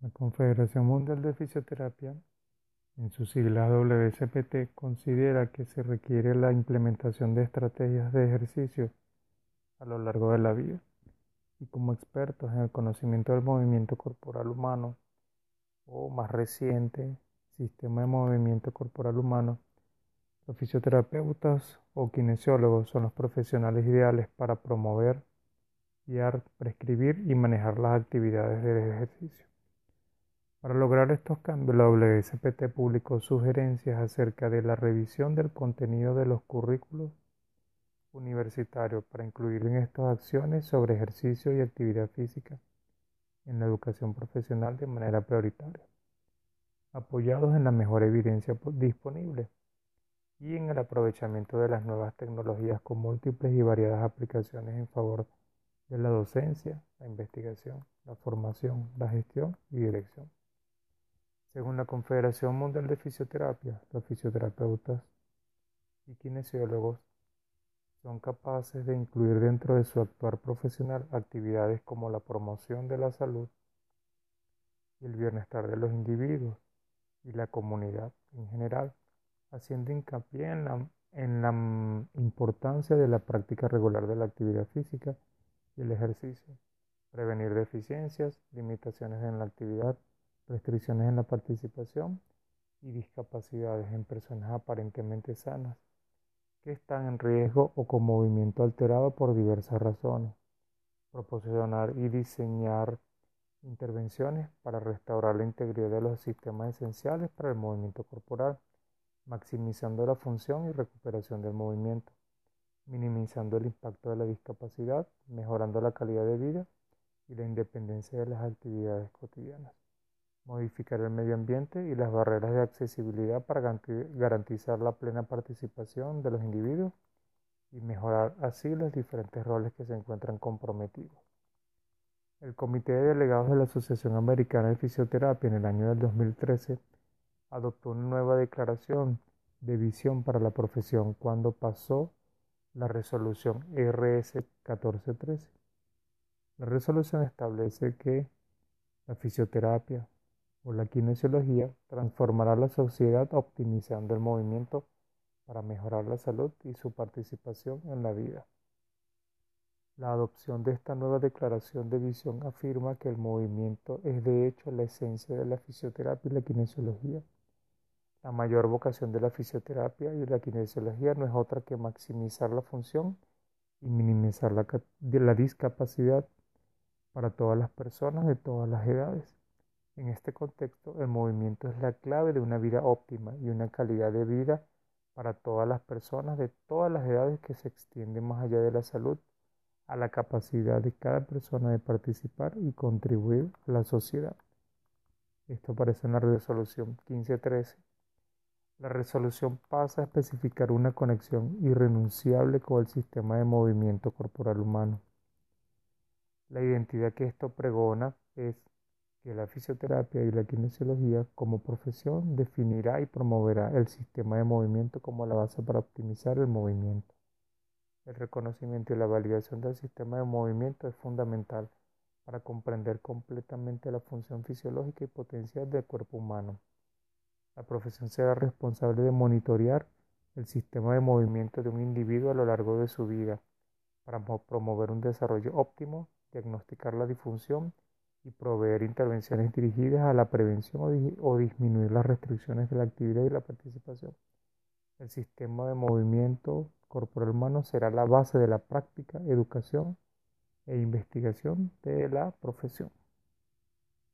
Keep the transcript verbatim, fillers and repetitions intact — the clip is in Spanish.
La Confederación Mundial de Fisioterapia, en su sigla W C P T, considera que se requiere la implementación de estrategias de ejercicio a lo largo de la vida, y como expertos en el conocimiento del movimiento corporal humano, o más reciente, sistema de movimiento corporal humano, los fisioterapeutas o kinesiólogos son los profesionales ideales para promover, guiar, prescribir y manejar las actividades del ejercicio. Para lograr estos cambios, la W S P T publicó sugerencias acerca de la revisión del contenido de los currículos universitarios para incluir en estas acciones sobre ejercicio y actividad física en la educación profesional de manera prioritaria, apoyados en la mejor evidencia disponible y en el aprovechamiento de las nuevas tecnologías con múltiples y variadas aplicaciones en favor de la docencia, la investigación, la formación, la gestión y dirección. Según la Confederación Mundial de Fisioterapia, los fisioterapeutas y kinesiólogos son capaces de incluir dentro de su actuar profesional actividades como la promoción de la salud y el bienestar de los individuos y la comunidad en general, haciendo hincapié en la, en la importancia de la práctica regular de la actividad física y el ejercicio, prevenir deficiencias, limitaciones en la actividad, restricciones en la participación y discapacidades en personas aparentemente sanas que están en riesgo o con movimiento alterado por diversas razones, proporcionar y diseñar intervenciones para restaurar la integridad de los sistemas esenciales para el movimiento corporal, maximizando la función y recuperación del movimiento, minimizando el impacto de la discapacidad, mejorando la calidad de vida y la independencia de las actividades cotidianas, modificar el medio ambiente y las barreras de accesibilidad para garantizar la plena participación de los individuos y mejorar así los diferentes roles que se encuentran comprometidos. El Comité de Delegados de la Asociación Americana de Fisioterapia en el año del dos mil trece adoptó una nueva declaración de visión para la profesión cuando pasó la resolución R S catorce trece. La resolución establece que la fisioterapia o la kinesiología transformará la sociedad optimizando el movimiento para mejorar la salud y su participación en la vida. La adopción de esta nueva declaración de visión afirma que el movimiento es de hecho la esencia de la fisioterapia y la kinesiología. La mayor vocación de la fisioterapia y la kinesiología no es otra que maximizar la función y minimizar la, la discapacidad para todas las personas de todas las edades. En este contexto, el movimiento es la clave de una vida óptima y una calidad de vida para todas las personas de todas las edades que se extiende más allá de la salud, a la capacidad de cada persona de participar y contribuir a la sociedad. Esto aparece en la resolución quince trece. La resolución pasa a especificar una conexión irrenunciable con el sistema de movimiento corporal humano. La identidad que esto pregona es que la fisioterapia y la kinesiología como profesión definirá y promoverá el sistema de movimiento como la base para optimizar el movimiento. El reconocimiento y la validación del sistema de movimiento es fundamental para comprender completamente la función fisiológica y potencial del cuerpo humano. La profesión será responsable de monitorear el sistema de movimiento de un individuo a lo largo de su vida para promover un desarrollo óptimo, diagnosticar la disfunción y proveer intervenciones dirigidas a la prevención o, di- o disminuir las restricciones de la actividad y la participación. El sistema de movimiento corporal humano será la base de la práctica, educación e investigación de la profesión.